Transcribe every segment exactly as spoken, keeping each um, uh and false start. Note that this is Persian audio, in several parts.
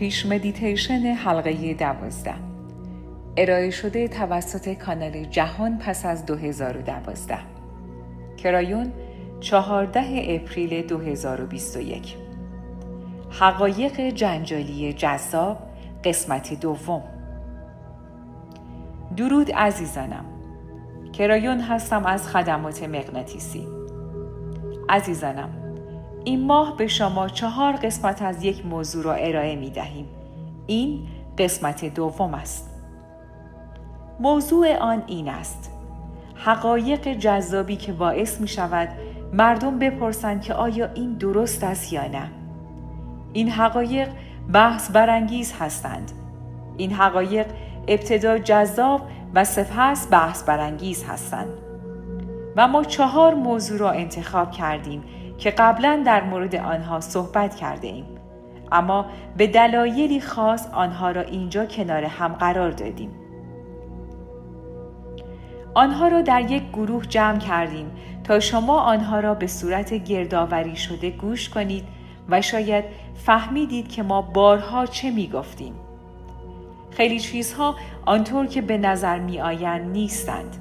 پیش مدیتیشن حلقه دوازده ارائه شده توسط کانال جهان پس از دو هزار و دوازده کرایون چهارده اپریل دو هزار و بیست و یک. حقایق جنجالی جذاب قسمت دوم. درود عزیزانم، کرایون هستم از خدمات مغناطیسی. عزیزانم، این ماه به شما چهار قسمت از یک موضوع را ارائه می دهیم. این قسمت دوم است. موضوع آن این است: حقایق جذابی که باعث می شود مردم بپرسند که آیا این درست است یا نه. این حقایق بحث برانگیز هستند. این حقایق ابتدا جذاب و سپس بحث برانگیز هستند و ما چهار موضوع را انتخاب کردیم که قبلا در مورد آنها صحبت کرده ایم، اما به دلایلی خاص آنها را اینجا کنار هم قرار دادیم. آنها را در یک گروه جمع کردیم تا شما آنها را به صورت گردآوری شده گوش کنید و شاید فهمیدید که ما بارها چه می گفتیم. خیلی چیزها آنطور که به نظر می آیند نیستند.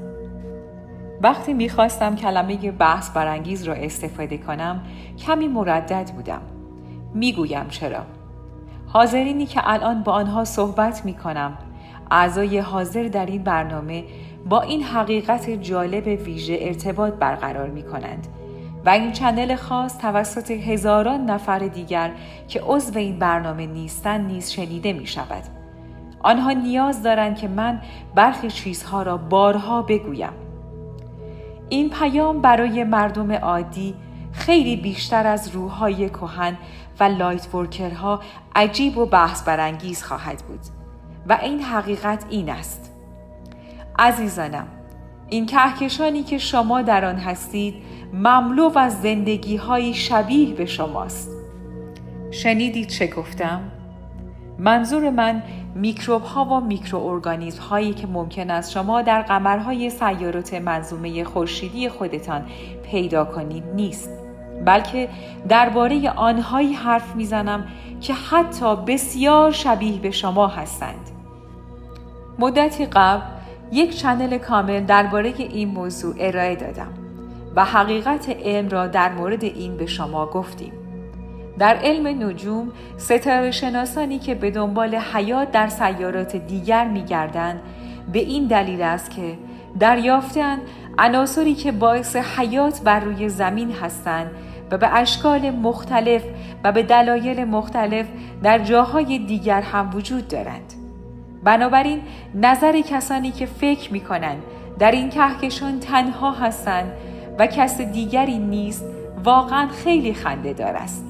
وقتی می خواستم کلمه بحث برانگیز را استفاده کنم کمی مردد بودم. می گویم چرا. حاضرینی که الان با آنها صحبت می کنم، اعضای حاضر در این برنامه، با این حقیقت جالب ویژه ارتباط برقرار می کنند و این چنل خاص توسط هزاران نفر دیگر که عضو این برنامه نیستند نیز شنیده می شود. آنها نیاز دارند که من برخی چیزها را بارها بگویم. این پیام برای مردم عادی خیلی بیشتر از روح‌های کهن و لایت ورکرها عجیب و بحث برانگیز خواهد بود و این حقیقت این است. عزیزانم، این کهکشانی که شما در آن هستید مملو از زندگی‌های شبیه به شماست. شنیدید چه گفتم؟ منظور من میکروب‌ها و میکروارگانیسم‌هایی که ممکن است شما در قمرهای سیارات منظومه خورشیدی خودتان پیدا کنید نیست، بلکه درباره آنهایی حرف میزنم که حتی بسیار شبیه به شما هستند. مدتی قبل یک چنل کامل درباره این موضوع ارائه دادم و حقیقت علم را در مورد این به شما گفتیم. در علم نجوم، ستاره شناسانی که به دنبال حیات در سیارات دیگر می‌گردند به این دلیل است که دریافتند عناصری که باعث حیات بر روی زمین هستند و به اشکال مختلف و به دلایل مختلف در جاهای دیگر هم وجود دارند. بنابراین نظر کسانی که فکر می‌کنند در این کهکشان تنها هستند و کس دیگری نیست واقعاً خیلی خنده‌دار است.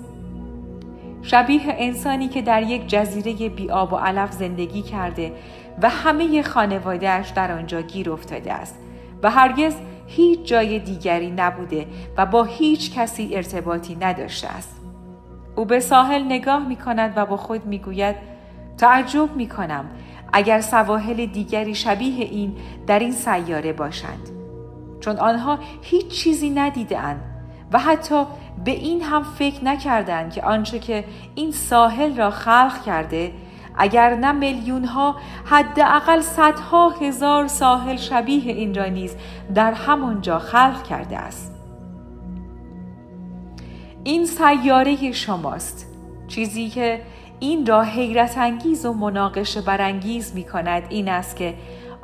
شبیه انسانی که در یک جزیره بی آب و علف زندگی کرده و همه خانواده‌اش در آنجا گیر افتاده است و هرگز هیچ جای دیگری نبوده و با هیچ کسی ارتباطی نداشته است. او به ساحل نگاه می کند و با خود می گوید تعجب می کنم اگر سواحل دیگری شبیه این در این سیاره باشند، چون آنها هیچ چیزی ندیده‌اند و حتی به این هم فکر نکردند که آنچه که این ساحل را خلق کرده اگر نه میلیون ها حداقل صدها هزار ساحل شبیه این را نیز در همانجا خلق کرده است. این سیاره شماست. چیزی که این را حیرت انگیز و مناقشه برانگیز می کند این است که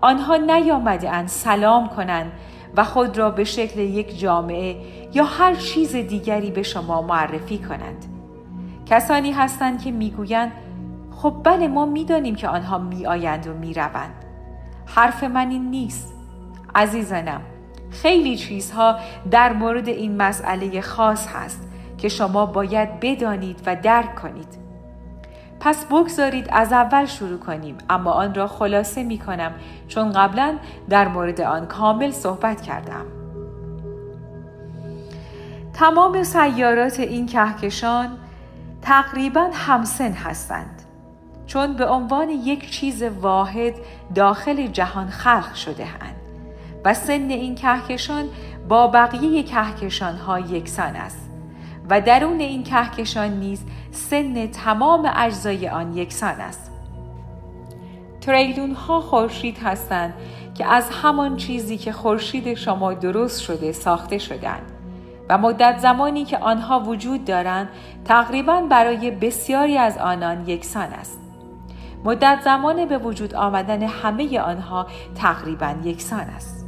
آنها نیامده‌اند سلام کنند و خود را به شکل یک جامعه یا هر چیز دیگری به شما معرفی کنند. کسانی هستند که میگویند خب بله، ما میدانیم که آنها میآیند و میروند. حرف من این نیست. عزیزانم، خیلی چیزها در مورد این مسئله خاص هست که شما باید بدانید و درک کنید. پس بگذارید از اول شروع کنیم، اما آن را خلاصه می کنم چون قبلا در مورد آن کامل صحبت کردم. تمام سیارات این کهکشان تقریباً همسن هستند، چون به عنوان یک چیز واحد داخل جهان خلق شده اند و سن این کهکشان با بقیه کهکشان‌ها یکسان است و درون این کهکشان نیز سن تمام اجزای آن یکسان است. تریلیون ها خورشید هستند که از همان چیزی که خورشید شما درست شده ساخته شدند و مدت زمانی که آنها وجود دارند تقریباً برای بسیاری از آنان یکسان است. مدت زمان به وجود آمدن همه آنها تقریباً یکسان است.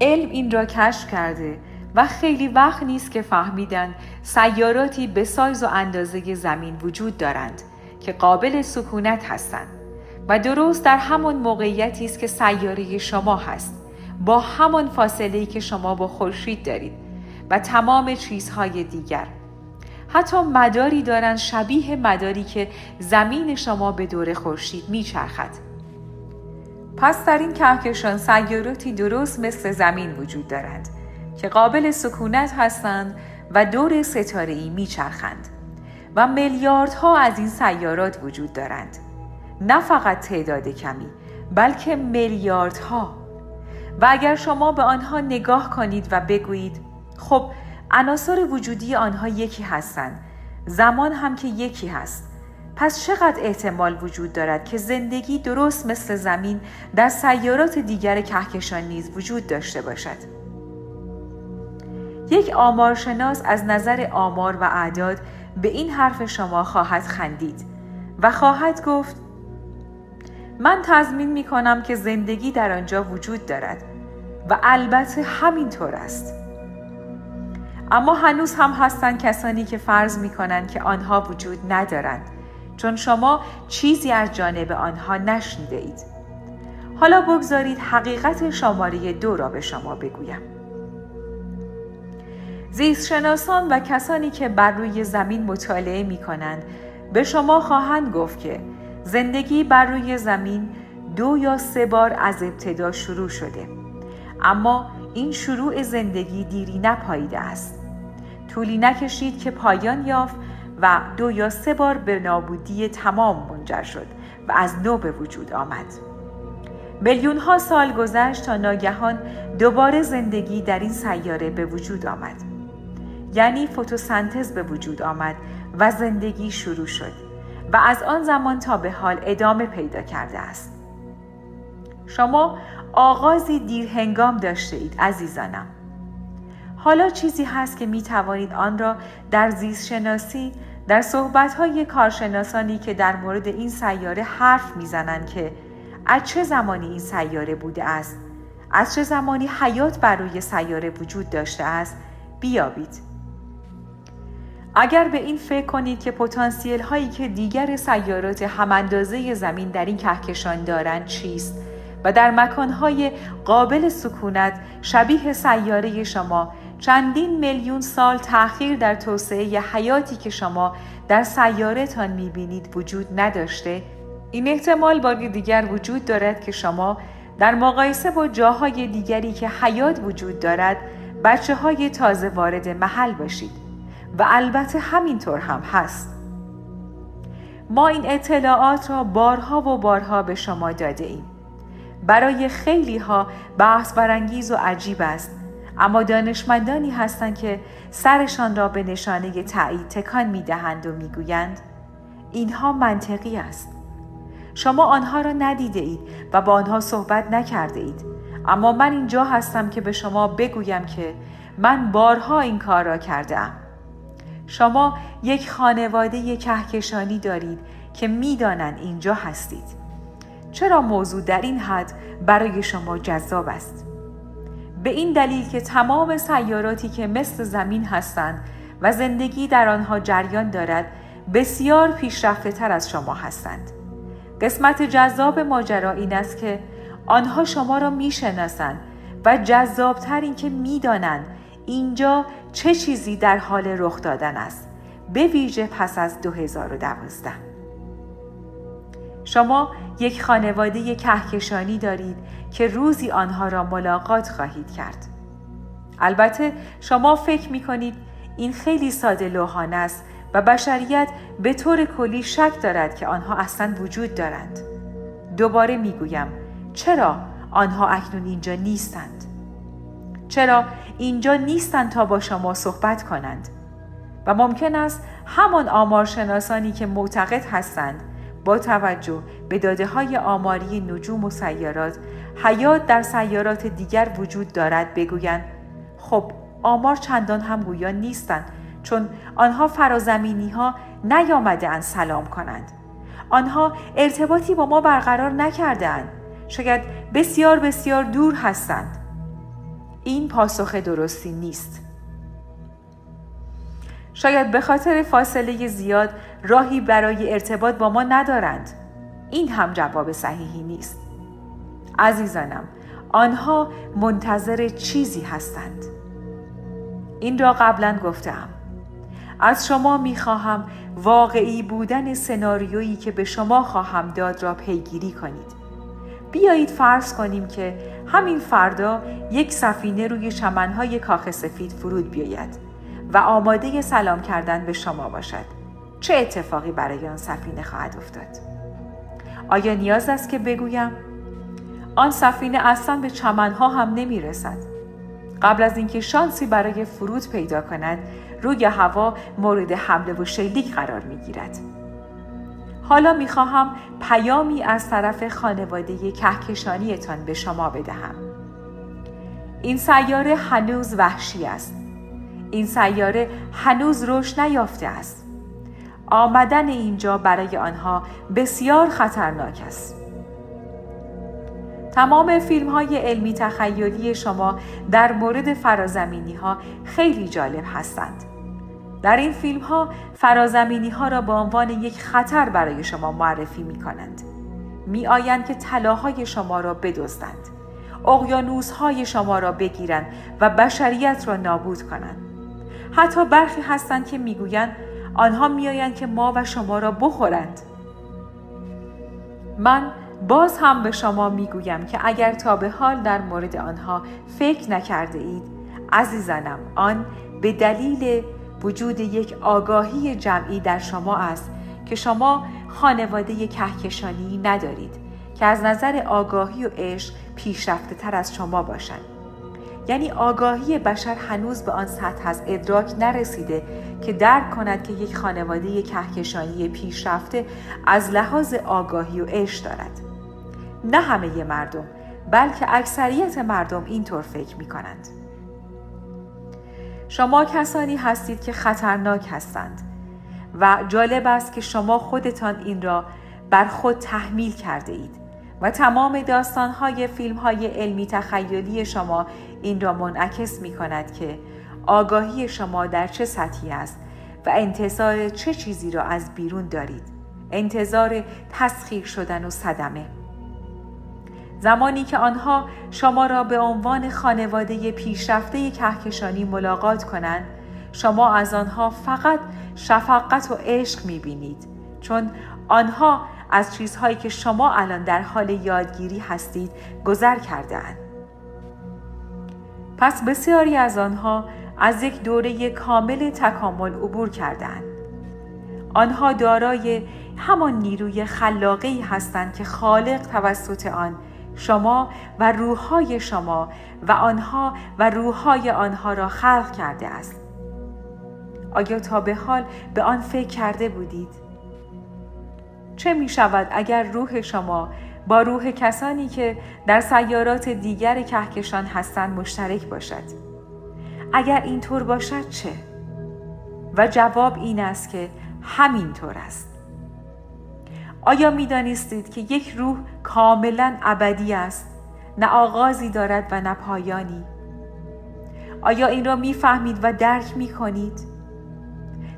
علم این را کشف کرده و خیلی وقت نیست که فهمیدند سیاراتی به سایز و اندازه زمین وجود دارند که قابل سکونت هستند و درست در همان موقعیتی است که سیاره شما هست، با همان فاصله‌ای که شما با خورشید دارید و تمام چیزهای دیگر. حتی مداری دارند شبیه مداری که زمین شما به دور خورشید میچرخد. پس در این کهکشان سیاراتی درست مثل زمین وجود دارند که قابل سکونت هستند و دور ستاره‌ای میچرخند و میلیاردها از این سیارات وجود دارند. نه فقط تعداد کمی، بلکه میلیاردها. و اگر شما به آنها نگاه کنید و بگویید خب عناصر وجودی آنها یکی هستند، زمان هم که یکی هست، پس چقدر احتمال وجود دارد که زندگی درست مثل زمین در سیارات دیگر کهکشان نیز وجود داشته باشد؟ یک آمارشناس از نظر آمار و اعداد به این حرف شما خواهد خندید و خواهد گفت من تضمین می کنم که زندگی در آنجا وجود دارد و البته همینطور است. اما هنوز هم هستند کسانی که فرض می کنند که آنها وجود ندارند چون شما چیزی از جانب آنها نشنیده اید. حالا بگذارید حقیقت شماره دو را به شما بگویم. زیستشناسان و کسانی که بر روی زمین مطالعه می کنند به شما خواهند گفت که زندگی بر روی زمین دو یا سه بار از ابتدا شروع شده، اما این شروع زندگی دیری نپاییده است. طولی نکشید که پایان یافت و دو یا سه بار به نابودی تمام منجر شد و از نو به وجود آمد. میلیون ها سال گذشت تا ناگهان دوباره زندگی در این سیاره به وجود آمد. یعنی فتوسنتز به وجود آمد و زندگی شروع شد و از آن زمان تا به حال ادامه پیدا کرده است. شما آغازی دیرهنگام داشته اید عزیزانم. حالا چیزی هست که می توانید آن را در زیست شناسی، در صحبت‌های کارشناسانی که در مورد این سیاره حرف می‌زنند که از چه زمانی این سیاره بوده است، از چه زمانی حیات بر روی سیاره وجود داشته است، بیابید. اگر به این فکر کنید که پتانسیل هایی که دیگر سیارات هماندازه زمین در این کهکشان دارند چیست و در مکانهای قابل سکونت شبیه سیاره شما چندین میلیون سال تأخیر در توسعه حیاتی که شما در سیارتان می‌بینید وجود نداشته، این احتمال باری دیگر وجود دارد که شما در مقایسه با جاهای دیگری که حیات وجود دارد بچه های تازه وارد محل باشید. و البته همینطور هم هست. ما این اطلاعات را بارها و بارها به شما داده ایم. برای خیلی ها بحث برانگیز و عجیب است، اما دانشمندانی هستند که سرشان را به نشانه تایید تکان می دهند و می گویند اینها منطقی است. شما آنها را ندیده اید و با آنها صحبت نکرده اید، اما من اینجا هستم که به شما بگویم که من بارها این کار را کرده ام. شما یک خانواده کهکشانی دارید که میدانند اینجا هستید. چرا موضوع در این حد برای شما جذاب است؟ به این دلیل که تمام سیاراتی که مثل زمین هستند و زندگی در آنها جریان دارد بسیار پیشرفته تر از شما هستند. قسمت جذاب ماجرا این است که آنها شما را میشناسند و جذاب تر این که میدانند اینجا چه چیزی در حال رخ دادن است، به ویژه پس از دو هزار و دوازده. شما یک خانواده کهکشانی دارید که روزی آنها را ملاقات خواهید کرد. البته شما فکر می کنید این خیلی ساده لوحانه است و بشریت به طور کلی شک دارد که آنها اصلا وجود دارند. دوباره می گویم چرا آنها اکنون اینجا نیستند؟ چرا اینجا نیستند تا با شما صحبت کنند و ممکن است همان آمارشناسانی که معتقد هستند با توجه به داده‌های آماری نجوم و سیارات حیات در سیارات دیگر وجود دارد بگویند خب آمار چندان هم گویا نیستند چون آنها فرازمینی‌ها نیامده‌اند سلام کنند. آنها ارتباطی با ما برقرار نکرده‌اند. شاید بسیار بسیار دور هستند. این پاسخ درستی نیست. شاید به خاطر فاصله زیاد راهی برای ارتباط با ما ندارند. این هم جواب صحیحی نیست. عزیزانم، آنها منتظر چیزی هستند. این را قبلا گفتم. از شما می‌خواهم واقعی بودن سناریویی که به شما خواهم داد را پیگیری کنید. بیایید فرض کنیم که همین فردا یک سفینه روی چمن‌های کاخ سفید فرود بیاید و آماده سلام کردن به شما باشد. چه اتفاقی برای آن سفینه خواهد افتاد؟ آیا نیاز است که بگویم؟ آن سفینه اصلا به چمن‌ها هم نمی‌رسد. قبل از اینکه شانسی برای فرود پیدا کند، روی هوا مورد حمله و شلیک قرار می‌گیرد. حالا می‌خواهم پیامی از طرف خانواده کهکشانیتان به شما بدهم. این سیاره هنوز وحشی است. این سیاره هنوز رشد نیافته است. آمدن اینجا برای آنها بسیار خطرناک است. تمام فیلم‌های علمی تخیلی شما در مورد فرازمینی‌ها خیلی جالب هستند. در این فیلم‌ها فرازمینی‌ها را به عنوان یک خطر برای شما معرفی می‌کنند. می‌آیند که طلاهای شما را بدزدند، اقیانوس‌های شما را بگیرند و بشریت را نابود کنند. حتی برخی هستند که می‌گویند آنها می‌آیند که ما و شما را بخورند. من باز هم به شما میگویم که اگر تا به حال در مورد آنها فکر نکرده اید، عزیزانم، آن به دلیل وجود یک آگاهی جمعی در شما است که شما خانواده کهکشانی ندارید که از نظر آگاهی و عشق پیشرفته تر از شما باشند. یعنی آگاهی بشر هنوز به آن سطح از ادراک نرسیده که درک کند که یک خانواده کهکشانی پیشرفته از لحاظ آگاهی و عشق دارد. نه همه مردم، بلکه اکثریت مردم اینطور فکر می کنند. شما کسانی هستید که خطرناک هستند و جالب است که شما خودتان این را بر خود تحمیل کرده اید و تمام داستان‌های فیلم‌های علمی تخیلی شما این را منعکس می‌کند که آگاهی شما در چه سطحی است و انتظار چه چیزی را از بیرون دارید. انتظار تسخیر شدن و صدمه. زمانی که آنها شما را به عنوان خانواده پیشرفته کهکشانی ملاقات کنند، شما از آنها فقط شفقت و عشق می‌بینید، چون آنها از چیزهایی که شما الان در حال یادگیری هستید گذر کرده‌اند. پس بسیاری از آنها از یک دوره کامل تکامل عبور کرده‌اند. آنها دارای همان نیروی خلاقی هستند که خالق توسط آن شما و روح‌های شما و آنها و روح‌های آنها را خلق کرده است. آیا تا به حال به آن فکر کرده بودید؟ چه می شود اگر روح شما با روح کسانی که در سیارات دیگر کهکشان هستند مشترک باشد؟ اگر اینطور باشد چه؟ و جواب این است که همینطور است. آیا می دانستید که یک روح کاملا ابدی است؟ نه آغازی دارد و نه پایانی. آیا این را می فهمید و درک می کنید؟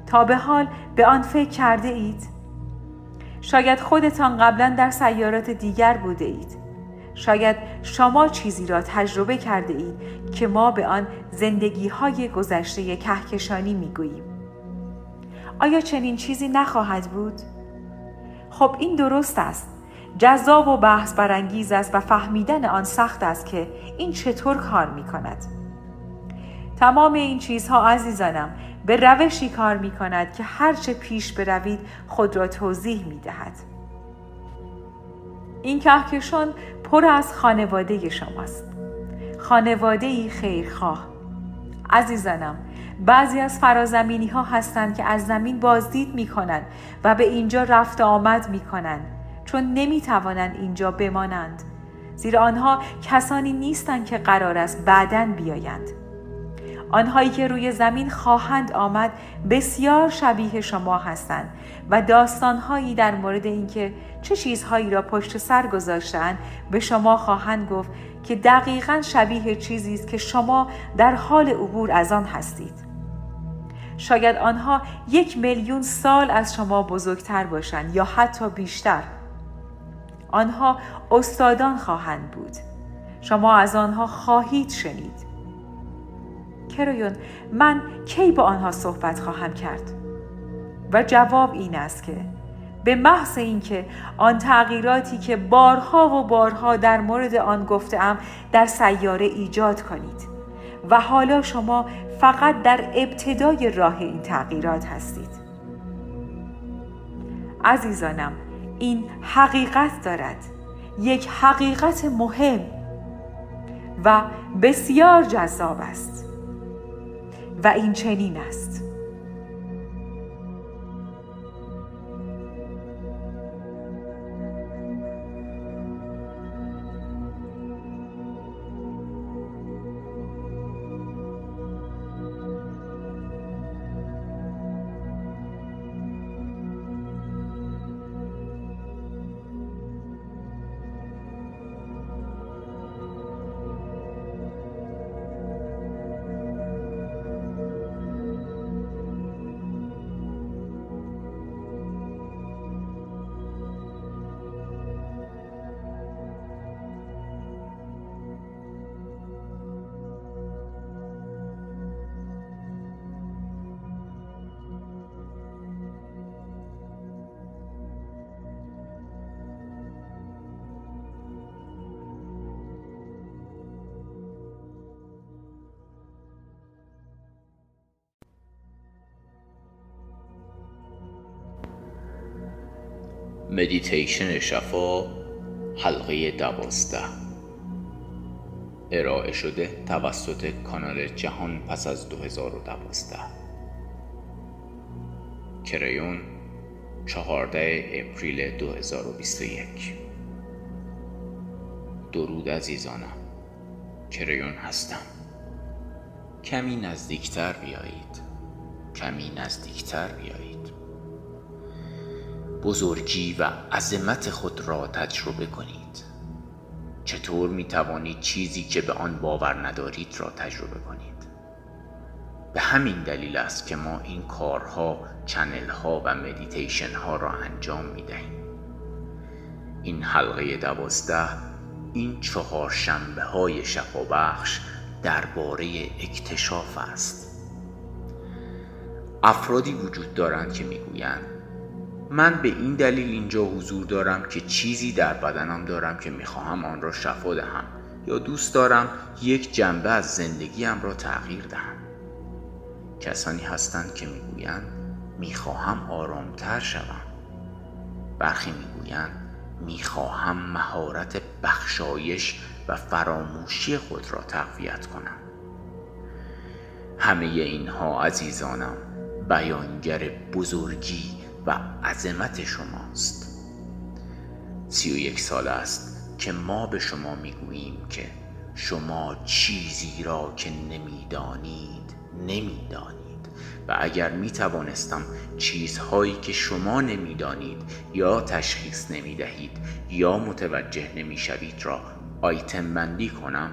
تا به حال به آن فکر کرده اید؟ شاید خودتان قبلا در سیارات دیگر بوده اید. شاید شما چیزی را تجربه کرده اید که ما به آن زندگی‌های گذشته کهکشانی می‌گوییم. آیا چنین چیزی نخواهد بود؟ خب این درست است. جذاب و بحث برانگیز است و فهمیدن آن سخت است که این چطور کار می‌کند. تمام این چیزها عزیزانم به روشی کار می کند که هرچه پیش بروید خود را توضیح می دهد. این کهکشان پر از خانواده شماست. خانواده ای خیرخواه. عزیزانم، بعضی از فرازمینی ها هستند که از زمین بازدید می کنند و به اینجا رفت آمد می کنند چون نمی توانند اینجا بمانند، زیرا آنها کسانی نیستند که قرار است بعداً بیایند. آنهایی که روی زمین خواهند آمد بسیار شبیه شما هستند و داستانهایی در مورد اینکه چه چیزهایی را پشت سر گذاشتند به شما خواهند گفت که دقیقاً شبیه چیزی است که شما در حال عبور از آن هستید. شاید آنها یک میلیون سال از شما بزرگتر باشند یا حتی بیشتر. آنها استادان خواهند بود. شما از آنها خواهید شنید. کرایون، من کی با آنها صحبت خواهم کرد؟ و جواب این است که به محض اینکه آن تغییراتی که بارها و بارها در مورد آن گفتم در سیاره ایجاد کنید و حالا شما فقط در ابتدای راه این تغییرات هستید. عزیزانم، این حقیقت دارد، یک حقیقت مهم و بسیار جذاب است و این چنین است. مدیتیشن شفا، حلقه دوازده، ارائه شده توسط کانال جهان پس از دو هزار و دوازده. کرایون، چهاردهم اپریل دو هزار و بیست و یک. درود عزیزانم، کرایون هستم. کمی نزدیکتر بیایید، کمی نزدیکتر بیایید. بزرگی و عظمت خود را تجربه کنید. چطور می توانید چیزی که به آن باور ندارید را تجربه کنید؟ به همین دلیل است که ما این کارها، چنلها و مدیتیشنها را انجام می دهیم. این حلقه دوازده، این چهارشنبه های شفابخش درباره اکتشاف است. افرادی وجود دارند که می گویند من به این دلیل اینجا حضور دارم که چیزی در بدنم دارم که میخواهم آن را شفا دهم، یا دوست دارم یک جنبه از زندگیم را تغییر دهم. کسانی هستند که میگویند میخواهم آرامتر شوم. برخی میگویند میخواهم مهارت بخشایش و فراموشی خود را تقویت کنم. همه اینها عزیزانم بیانگر بزرگی و عظمت شماست. سی و یک سال است که ما به شما میگوییم که شما چیزی را که نمیدانید نمیدانید و اگر میتوانستم چیزهایی که شما نمیدانید یا تشخیص نمیدهید یا متوجه نمیشوید را آیتم بندی کنم،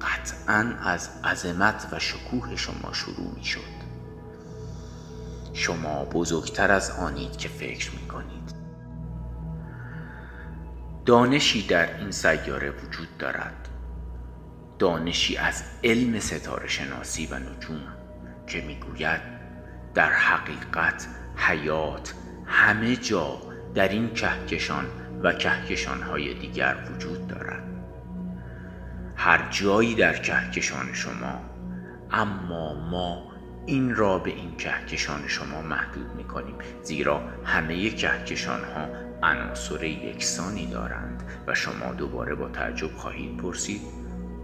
قطعاً از عظمت و شکوه شما شروع میشد. شما بزرگتر از آنید که فکر می‌کنید. دانشی در این سیاره وجود دارد، دانشی از علم ستاره شناسی و نجوم که می‌گوید در حقیقت حیات همه جا در این کهکشان و کهکشان‌های دیگر وجود دارد. هر جایی در کهکشان شما، اما ما این را به این کهکشان شما محدود می‌کنیم، زیرا همه کهکشان‌ها عناصر یکسانی دارند و شما دوباره با تعجب خواهید پرسید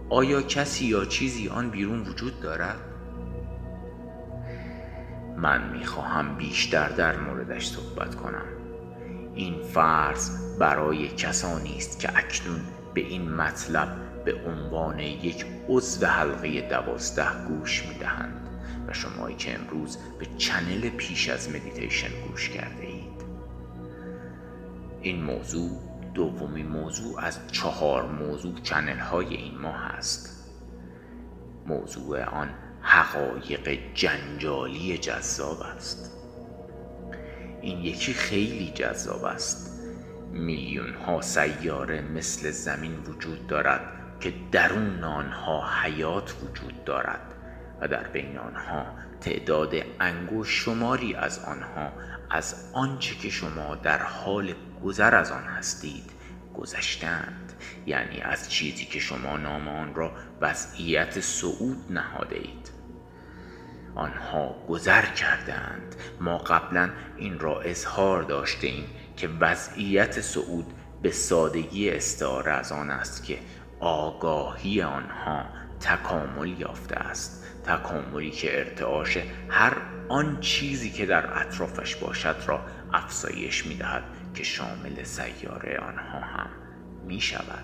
آیا کسی یا چیزی آن بیرون وجود دارد؟ من میخواهم بیشتر در موردش صحبت کنم. این فرض برای کسانی است که اکنون به این مطلب به عنوان یک عضو حلقه دوازده گوش میدهند و شمایی که امروز به چنل پیش از مدیتیشن گوش کرده اید. این موضوع دومین موضوع از چهار موضوع چنل های این ماه هست. موضوع آن حقایق جنجالی جذاب است. این یکی خیلی جذاب است. میلیون ها سیاره مثل زمین وجود دارد که درون آنها حیات وجود دارد و در بین آنها تعداد انگشت شماری از آنها از آنچه که شما در حال گذر از آن هستید گذشتند، یعنی از چیزی که شما نام آن را وضعیت صعود نهاده اید. آنها گذر کردند. ما قبلا این را اظهار داشتیم که وضعیت صعود به سادگی استعاره از آن است که آگاهی آنها تکامل یافته است، تکاملی که ارتعاش هر آن چیزی که در اطرافش باشد را افزایش می دهد که شامل سیاره آنها هم می شود.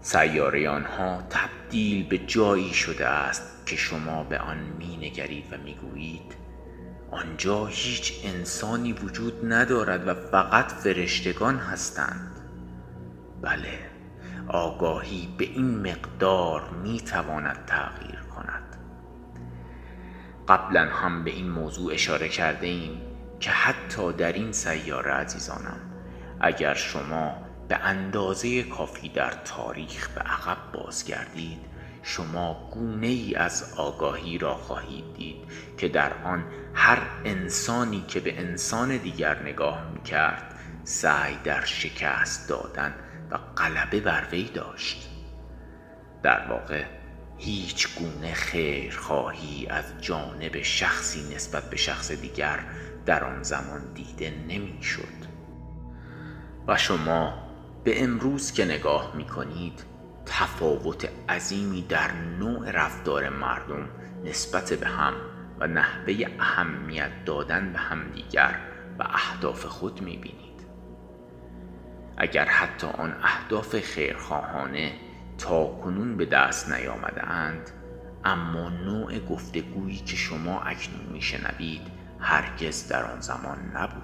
سیاره آنها تبدیل به جایی شده است که شما به آن می نگرید و می گویید آنجا هیچ انسانی وجود ندارد و فقط فرشتگان هستند. بله، آگاهی به این مقدار می تواند تغییر کند. قبلا هم به این موضوع اشاره کرده ایم که حتی در این سیاره عزیزانم، اگر شما به اندازه کافی در تاریخ به عقب بازگردید، شما گونه ای از آگاهی را خواهید دید که در آن هر انسانی که به انسان دیگر نگاه میکرد سعی در شکست دادن و غلبه بر وی داشت. در واقع هیچ گونه خیرخواهی از جانب شخصی نسبت به شخص دیگر در آن زمان دیده نمیشد. و شما به امروز که نگاه میکنید تفاوت عظیمی در نوع رفتار مردم نسبت به هم و نحوه اهمیت دادن به همدیگر و اهداف خود میبینید. اگر حتی آن اهداف خیرخواهانه تاکنون به دست نیامده اند، اما نوع گفتگویی که شما اکنون میشنوید هرگز در آن زمان نبود.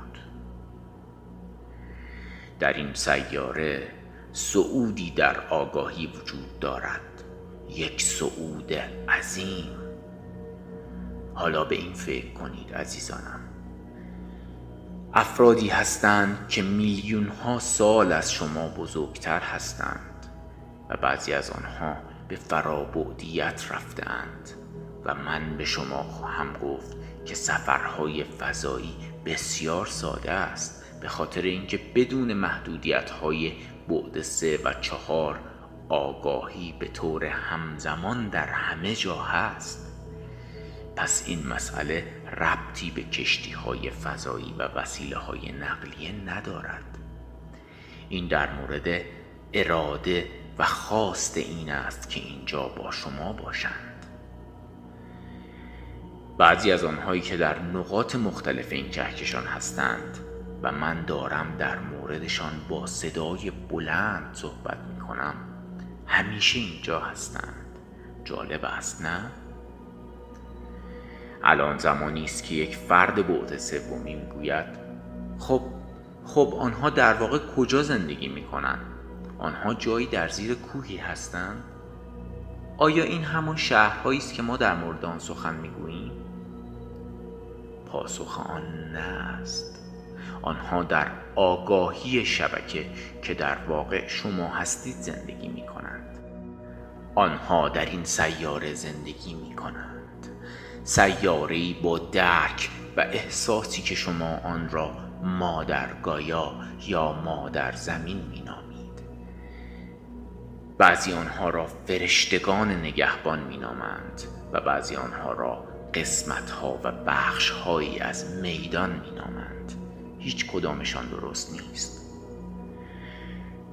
در این سیاره صعودی در آگاهی وجود دارد، یک صعود عظیم. حالا به این فکر کنید عزیزانم، افرادی هستند که میلیون ها سال از شما بزرگتر هستند و بعضی از آنها به فرابعدیت رفتند و من به شما خواهم گفت که سفرهای فضایی بسیار ساده است، به خاطر اینکه بدون محدودیت‌های بعد سه و چهار آگاهی به طور همزمان در همه جا هست. پس این مسئله ربطی به کشتی‌های فضایی و وسیله‌های نقلیه ندارد. این در مورد اراده و خواست این است که اینجا با شما باشند. بعضی از آنهایی که در نقاط مختلف این کهکشان هستند و من دارم در موردشان با صدای بلند صحبت می کنم همیشه اینجا هستند. جالب است نه؟ الان زمانی است که یک فرد بعد سومی می گوید خب خب آنها در واقع کجا زندگی می کنند؟ آنها جایی در زیر کوهی هستند؟ آیا این همان شهرهایی است که ما در مورد آن سخن می گوییم؟ پاسخ آن نه است. آنها در آگاهی شبکه که در واقع شما هستید زندگی می کنند. آنها در این سیاره زندگی می کنند، سیاره‌ای با درک و احساسی که شما آن را مادر گایا یا مادر زمین می نامید. بعضی آنها را فرشتگان نگهبان می نامند و بعضی آنها را قسمت‌ها و بخش‌هایی از میدان می نامند. هیچ کدامشان درست نیست.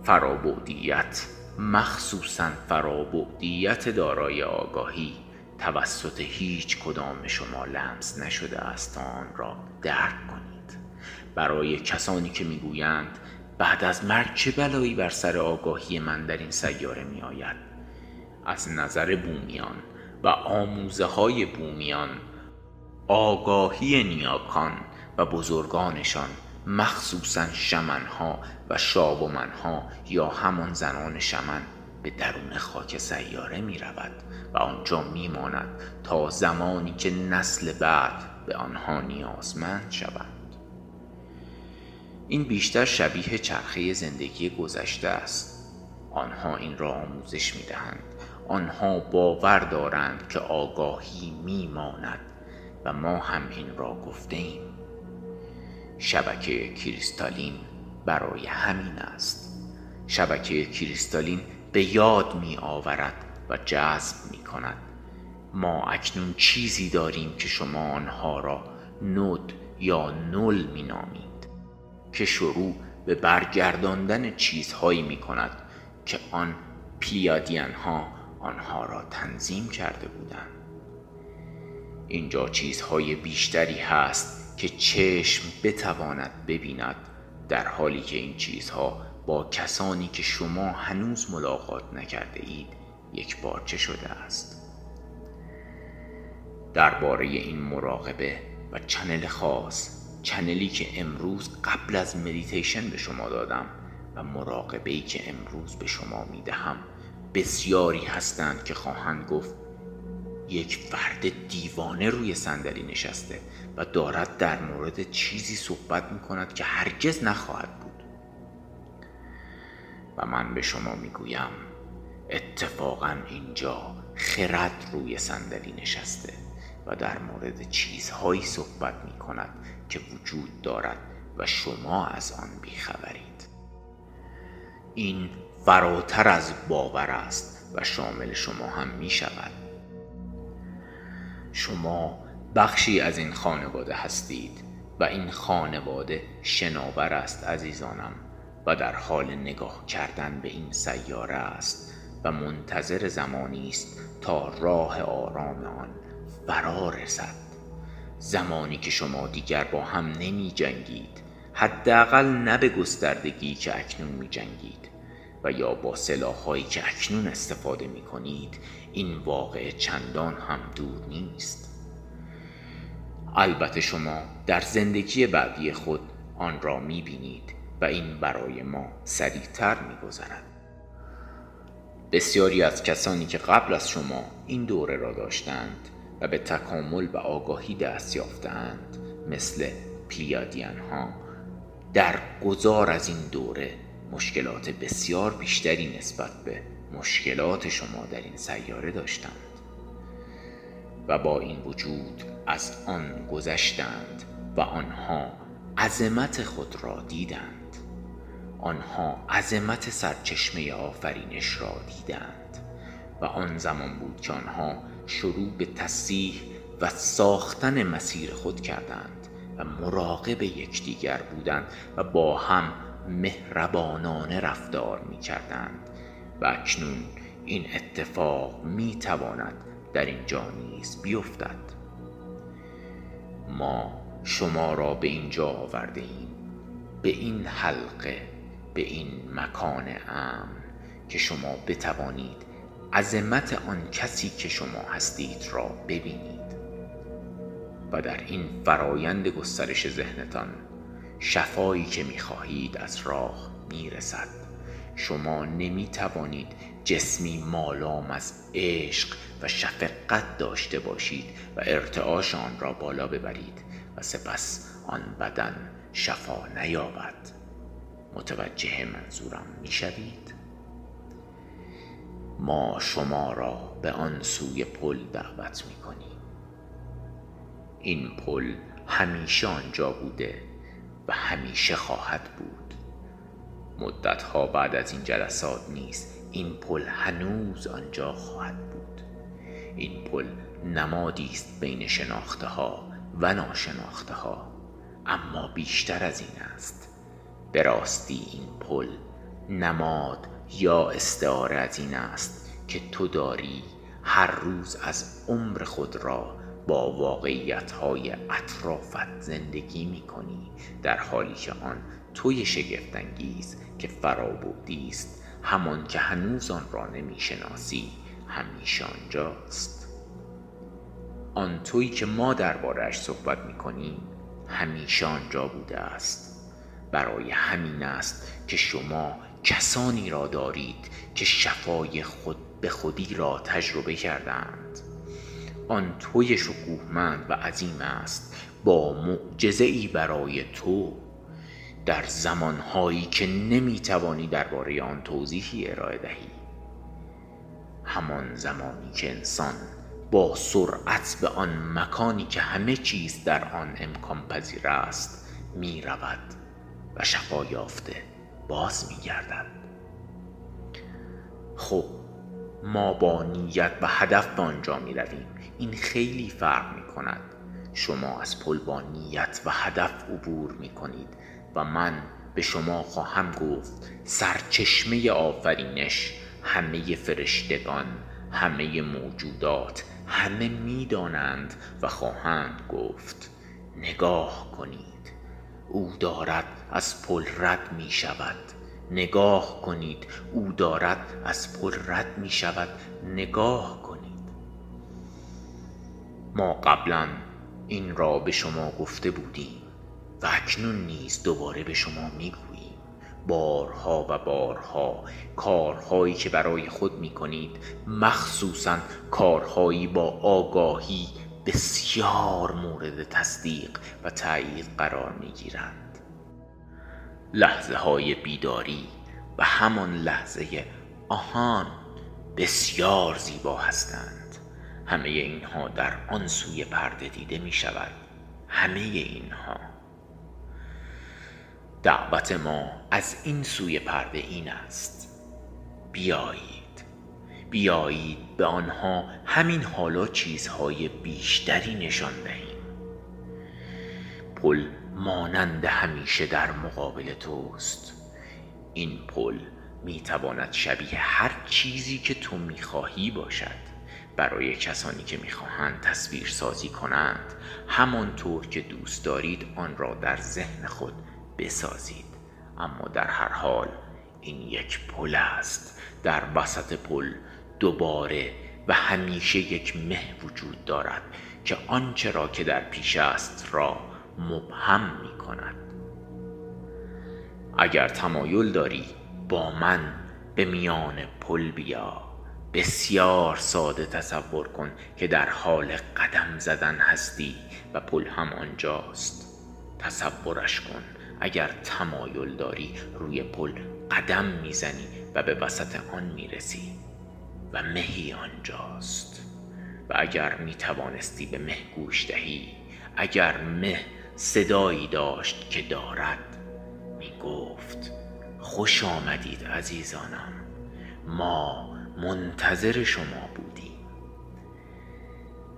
فرابعدیت، مخصوصاً فرابعدیت دارای آگاهی، توسط هیچ کدام شما لمس نشده است آن را درک کنید. برای کسانی که میگویند بعد از مرگ چه بلایی بر سر آگاهی من در این سیاره می آید، از نظر بومیان و آموزه های بومیان، آگاهی نیاکان و بزرگانشان، مخصوصا شمنها و شابومنها یا همان زنان شمن، به درون خاک سیاره می رود و آنجا می ماند تا زمانی که نسل بعد به آنها نیازمند شوند. این بیشتر شبیه چرخه زندگی گذشته است. آنها این را آموزش می دهند. آنها باور دارند که آگاهی می ماند و ما هم این را گفته ایم. شبکه کریستالین برای همین است. شبکه کریستالین به یاد می آورد و جذب می کند. ما اکنون چیزی داریم که شما آنها را نود یا نل می نامید، که شروع به برگرداندن چیزهایی می کند که آن پلیادین ها آنها را تنظیم کرده بودند. اینجا چیزهای بیشتری هست که چشم بتواند ببیند، در حالی که این چیزها با کسانی که شما هنوز ملاقات نکرده اید یک بارچه شده است. درباره این مراقبه و چنل خاص، چنلی که امروز قبل از مدیتیشن به شما دادم و مراقبه‌ای که امروز به شما میدهم، بسیاری هستند که خواهند گفت یک فرد دیوانه روی صندلی نشسته و دارد در مورد چیزی صحبت میکند که هرگز نخواهد بود. و من به شما میگویم اتفاقا اینجا خرد روی صندلی نشسته و در مورد چیزهایی صحبت میکند که وجود دارد و شما از آن بیخبرید. این فراتر از باور است و شامل شما هم می شود. شما بخشی از این خانواده هستید و این خانواده شناور است عزیزانم و در حال نگاه کردن به این سیاره است و منتظر زمانی است تا راه آرام آن فرا رسد. زمانی که شما دیگر با هم نمی جنگید، حداقل نه به گستردگی که اکنون می جنگید و یا با سلاح‌هایی که اکنون استفاده می کنید، این واقعه چندان هم دور نیست. البته شما در زندگی بعدی خود آن را می بینید و این برای ما سریعتر می گذرد. بسیاری از کسانی که قبل از شما این دوره را داشتند و به تکامل و آگاهی دست یافتند، مثل پلیادین ها، در گذار از این دوره مشکلات بسیار بیشتری نسبت به مشکلات شما در این سیاره داشتند و با این وجود از آن گذشتند و آنها عظمت خود را دیدند. آنها عظمت سرچشمه آفرینش را دیدند و آن زمان بود که آنها شروع به تصحیح و ساختن مسیر خود کردند و مراقب یکدیگر بودند و با هم مهربانانه رفتار می کردند و اکنون این اتفاق می تواند در اینجا نیز بیفتد. ما شما را به اینجا آورده ایم، به این حلقه، به این مکان امن، که شما بتوانید عظمت آن کسی که شما هستید را ببینید و در این فرایند گسترش ذهنتان، شفایی که می‌خواهید از راه می‌رسد. شما نمی‌توانید جسمی مالام از عشق و شفقت داشته باشید و ارتعاش آن را بالا ببرید و سپس آن بدن شفا نیابد. متوجه منظورم می‌شوید؟ ما شما را به آن سوی پل دعوت می کنیم. این پل همیشه آنجا بوده و همیشه خواهد بود. مدتها بعد از این جلسات نیز این پل هنوز آنجا خواهد بود. این پل نمادی است بین شناخته ها و ناشناخته ها، اما بیشتر از این است. به راستی این پل نماد یا استعاره از این است که تو داری هر روز از عمر خود را با واقعیت‌های اطرافت زندگی می‌کنی، در حالی که آن توی شگفت‌انگیز که فرابودی است، همان که هنوز آن را نمی‌شناسی، همیشه آنجاست. آن تویی که ما درباره‌اش صحبت می‌کنیم همیشه آنجا بوده است. برای همین است که شما کسانی را دارید که شفای خود به خودی را تجربه کردند. آن توی شکوهمند و عظیم است، با معجزه‌ای برای تو در زمانهایی که نمیتوانی درباره آن توضیحی ارائه دهی. همان زمانی که انسان با سرعت به آن مکانی که همه چیز در آن امکان پذیر است می رود و شفا یافته باز می گردد. خب ما با نیت و هدف به آنجا می رویم. این خیلی فرق می کند. شما از پل با نیت و هدف عبور می کنید و من به شما خواهم گفت سرچشمه آفرینش، همه فرشتگان، همه موجودات، همه می دانند و خواهند گفت نگاه کنید، او دارد از پل رد می شود. نگاه کنید، او دارد از پل رد می شود. نگاه کنید. ما قبلا این را به شما گفته بودیم و اکنون نیز دوباره به شما می گوییم. بارها و بارها کارهایی که برای خود می کنید، مخصوصا کارهایی با آگاهی، بسیار مورد تصدیق و تأیید قرار می گیرند. لحظه های بیداری و همان لحظه آهان بسیار زیبا هستند. همه اینها در آن سوی پرده دیده می شود. همه اینها دعوت ما از این سوی پرده این است: بیایید، بیایید به آنها همین حالا چیزهای بیشتری نشان دهیم. پل مانند همیشه در مقابل توست. این پل میتواند شبیه هر چیزی که تو میخواهی باشد. برای کسانی که میخواهند تصویر سازی کنند، همانطور که دوست دارید آن را در ذهن خود بسازید. اما در هر حال این یک پل است. در وسط پل دوباره و همیشه یک مه وجود دارد که آنچه را که در پیش است را مبهم می کند. اگر تمایل داری با من به میان پل بیا، بسیار ساده تصور کن که در حال قدم زدن هستی و پل هم آنجاست. تصورش کن. اگر تمایل داری روی پل قدم می زنی و به وسط آن می رسی و مهی آنجاست. و اگر می توانستی به مه گوش دهی، اگر مه صدایی داشت که دارد می گفت خوش آمدید عزیزانم، ما منتظر شما بودیم.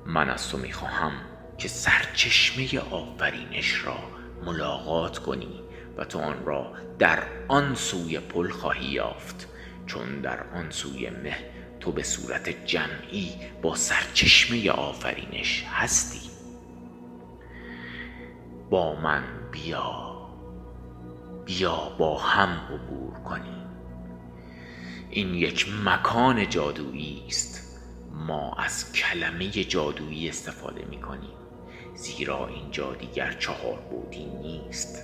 من از تو می خواهم که سرچشمه آفرینش را ملاقات کنی و تو آن را در آن سوی پل خواهی یافت، چون در آن سوی مه تو به صورت جمعی با سرچشمه آفرینش هستی. با من بیا، بیا با هم عبور کنیم. این یک مکان جادویی است. ما از کلمه جادویی استفاده می کنیم، زیرا اینجا دیگر چهار بعدی نیست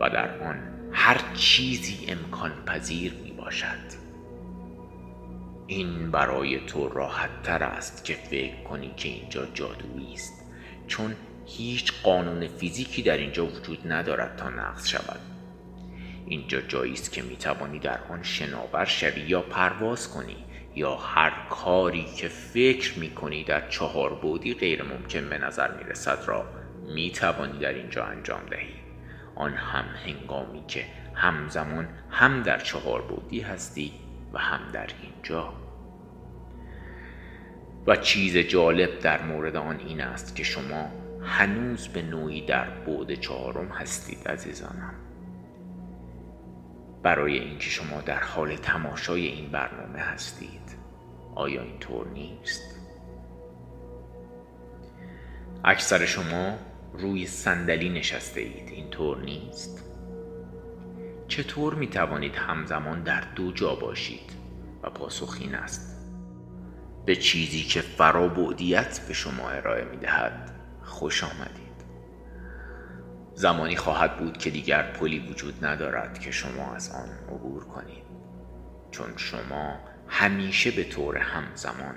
و در آن هر چیزی امکان پذیر می باشد. این برای تو راحت تر است که فکر کنی که اینجا جادویی است، چون هیچ قانون فیزیکی در اینجا وجود ندارد تا نقض شود. اینجا جایی است که میتوانی در آن شناور شوی یا پرواز کنی یا هر کاری که فکر میکنی در چهار بعدی غیر ممکن به نظر میرسد را میتوانی در اینجا انجام دهی. آن هم هنگامی که همزمان هم در چهار بعدی هستی و هم در اینجا. و چیز جالب در مورد آن این است که شما هنوز به نوعی در بعد چهارم هستید عزیزانم. برای اینکه شما در حال تماشای این برنامه هستید، آیا اینطور نیست؟ اکثر شما روی صندلی نشسته اید، اینطور نیست؟ چطور می توانید همزمان در دو جا باشید؟ و پاسخ این است: به چیزی که فرابعدیت به شما ارائه می دهد خوش آمدید. زمانی خواهد بود که دیگر پلی وجود ندارد که شما از آن عبور کنید، چون شما همیشه به طور همزمان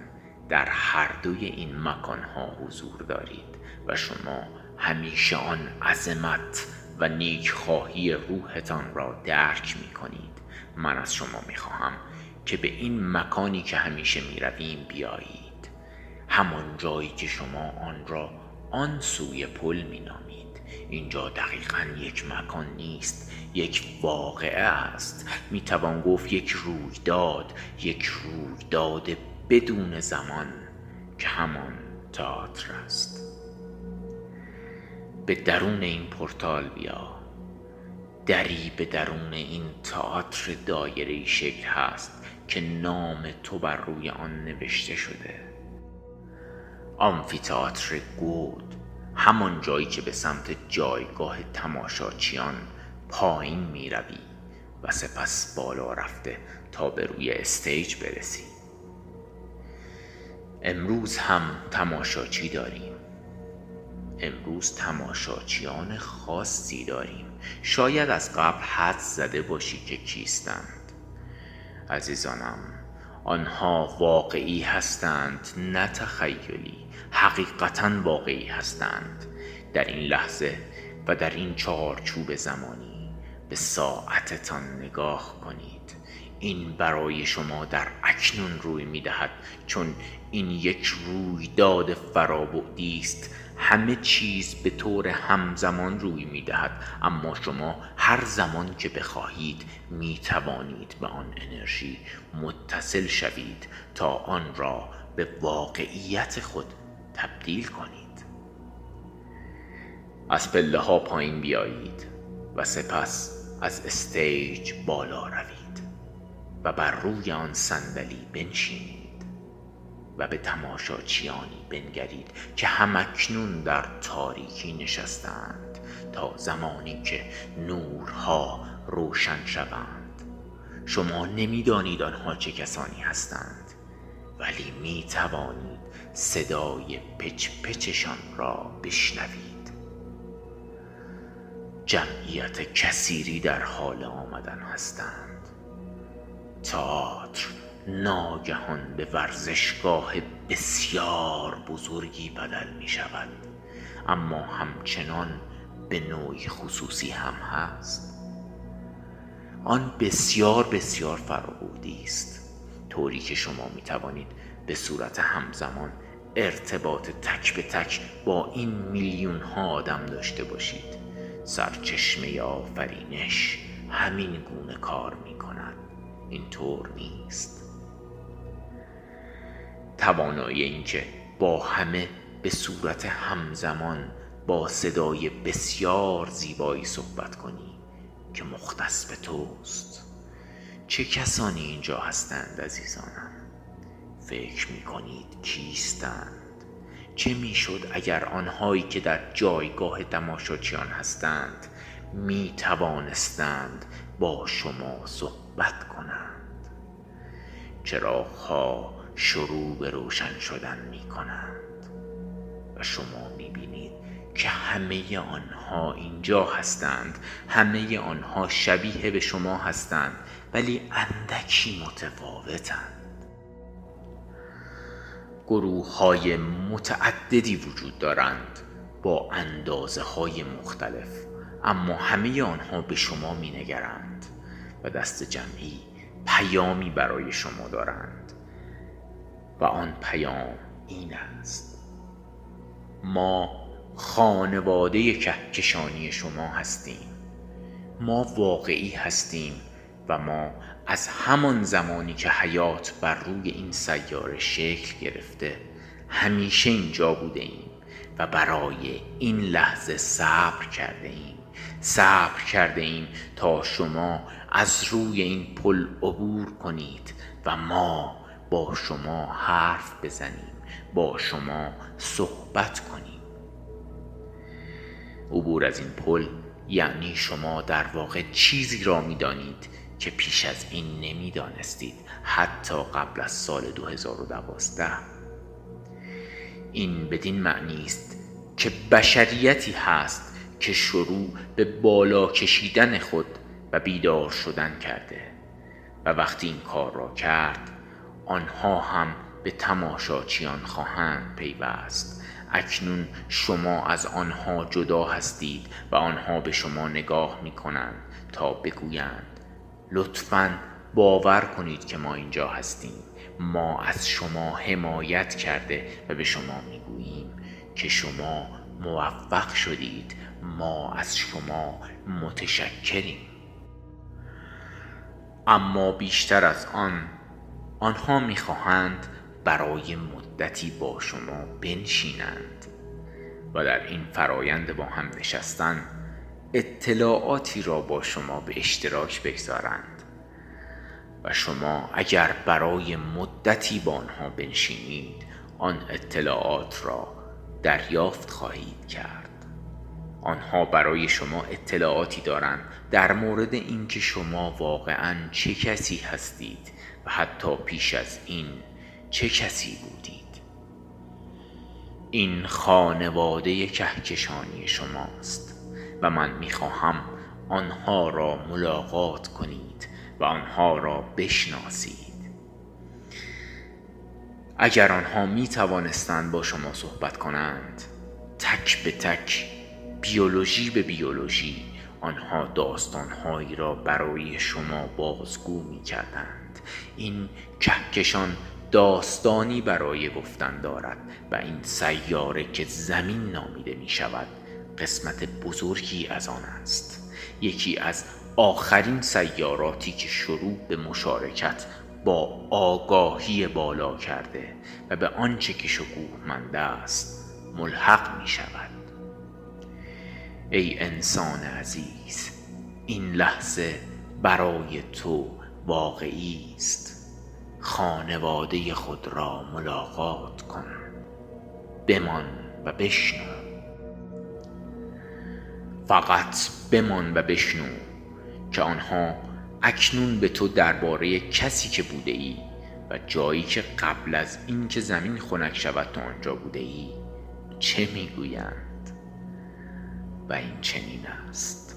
در هر دوی این مکانها حضور دارید و شما همیشه آن عظمت و نیکخواهی روحتان را درک می کنید. من از شما می خواهم که به این مکانی که همیشه می رویم بیایید، همان جایی که شما آن را آن سوی پل می نامید. اینجا دقیقاً یک مکان نیست، یک واقعه است. می توان گفت یک رویداد، یک رویداد بدون زمان که همان تئاتر است. به درون این پورتال بیا. دری به درون این تئاتر دایره‌ای شکل هست که نام تو بر روی آن نوشته شده. آمفی تئاتر گود، همان جایی که به سمت جایگاه تماشاچیان پایین می روی و سپس بالا رفته تا به روی استیج برسی. امروز هم تماشاچی داریم. امروز تماشاچیان خاصی داریم. شاید از قبل حد زده باشی که کیستند. عزیزانم، آنها واقعی هستند، نه تخیلی. حقیقتاً واقعی هستند. در این لحظه و در این چارچوب زمانی به ساعتتان نگاه کنید. این برای شما در اکنون روی می دهد، چون این یک رویداد فرابعدی است. همه چیز به طور همزمان روی می دهد، اما شما هر زمان که بخواهید می توانید به آن انرژی متصل شوید تا آن را به واقعیت خود تبدیل کنید. از پله ها پایین بیایید و سپس از استیج بالا روید و بر روی آن صندلی بنشینید و به تماشاچیانی بنگرید که همکنون در تاریکی نشستند تا زمانی که نورها روشن شوند. شما نمیدانید آنها چه کسانی هستند، ولی می توانید صدای پچ پچشان را بشنوید. جمعیت کثیری در حال آمدن هستند. تئاتر ناگهان به ورزشگاه بسیار بزرگی بدل می شود، اما همچنان به نوعی خصوصی هم هست. آن بسیار بسیار فرابعدی است، طوری که شما می توانید به صورت همزمان ارتباط تک به تک با این میلیون ها آدم داشته باشید. سرچشمه آفرینش همین گونه کار می کند، اینطور نیست؟ توانایی اینکه با همه به صورت همزمان با صدای بسیار زیبایی صحبت کنی که مختص به توست. چه کسانی اینجا هستند عزیزانم؟ فکر می کنید کیستند؟ چه می شد اگر آنهایی که در جایگاه تماشاچیان هستند می توانستند با شما صحبت کنند؟ چراغ‌ها شروع به روشن شدن می کنند و شما می بینید که همه آنها اینجا هستند. همه آنها شبیه به شما هستند، ولی اندکی متفاوتند. گروه های متعددی وجود دارند با اندازه های مختلف، اما همه آنها به شما می نگرند و دست جمعی پیامی برای شما دارند و آن پیام این است: ما خانواده کهکشانی شما هستیم. ما واقعی هستیم و ما از همان زمانی که حیات بر روی این سیاره شکل گرفته همیشه اینجا بوده ایم و برای این لحظه صبر کرده ایم. صبر کرده ایم تا شما از روی این پل عبور کنید و ما با شما حرف بزنیم، با شما صحبت کنیم. عبور از این پل یعنی شما در واقع چیزی را می‌دانید که پیش از این نمی‌دانستید، حتی قبل از سال دو هزار و دوازده. این بدین معنی است که بشریتی هست که شروع به بالا کشیدن خود و بیدار شدن کرده و وقتی این کار را کرد، آنها هم به تماشاچیان خواهند پیوست. اکنون شما از آنها جدا هستید و آنها به شما نگاه می کنند تا بگویند لطفاً باور کنید که ما اینجا هستیم، ما از شما حمایت کرده و به شما می گوییم که شما موفق شدید، ما از شما متشکریم. اما بیشتر از آن، آنها می‌خواهند برای مدتی با شما بنشینند و در این فرایند با هم نشستن اطلاعاتی را با شما به اشتراک بگذارند و شما اگر برای مدتی با آنها بنشینید، آن اطلاعات را دریافت خواهید کرد. آنها برای شما اطلاعاتی دارند در مورد اینکه شما واقعاً چه کسی هستید و حتی پیش از این چه کسی بودید. این خانواده کهکشانی شماست و من میخواهم آنها را ملاقات کنید و آنها را بشناسید. اگر آنها میتوانستند با شما صحبت کنند، تک به تک، بیولوژی به بیولوژی، آنها داستانهایی را برای شما بازگو می کردند. این کهکشان داستانی برای گفتن دارد و این سیاره که زمین نامیده می شود قسمت بزرگی از آن است، یکی از آخرین سیاراتی که شروع به مشارکت با آگاهی بالا کرده و به آنچه که شکوهمنده است ملحق می شود. ای انسان عزیز، این لحظه برای تو واقعی است. خانواده خود را ملاقات کن، بمان و بشنو، فقط بمان و بشنو که آنها اکنون به تو درباره کسی که بوده ای و جایی که قبل از این که زمین خنک شود تا آنجا بوده ای چه میگویند. و این چنین است.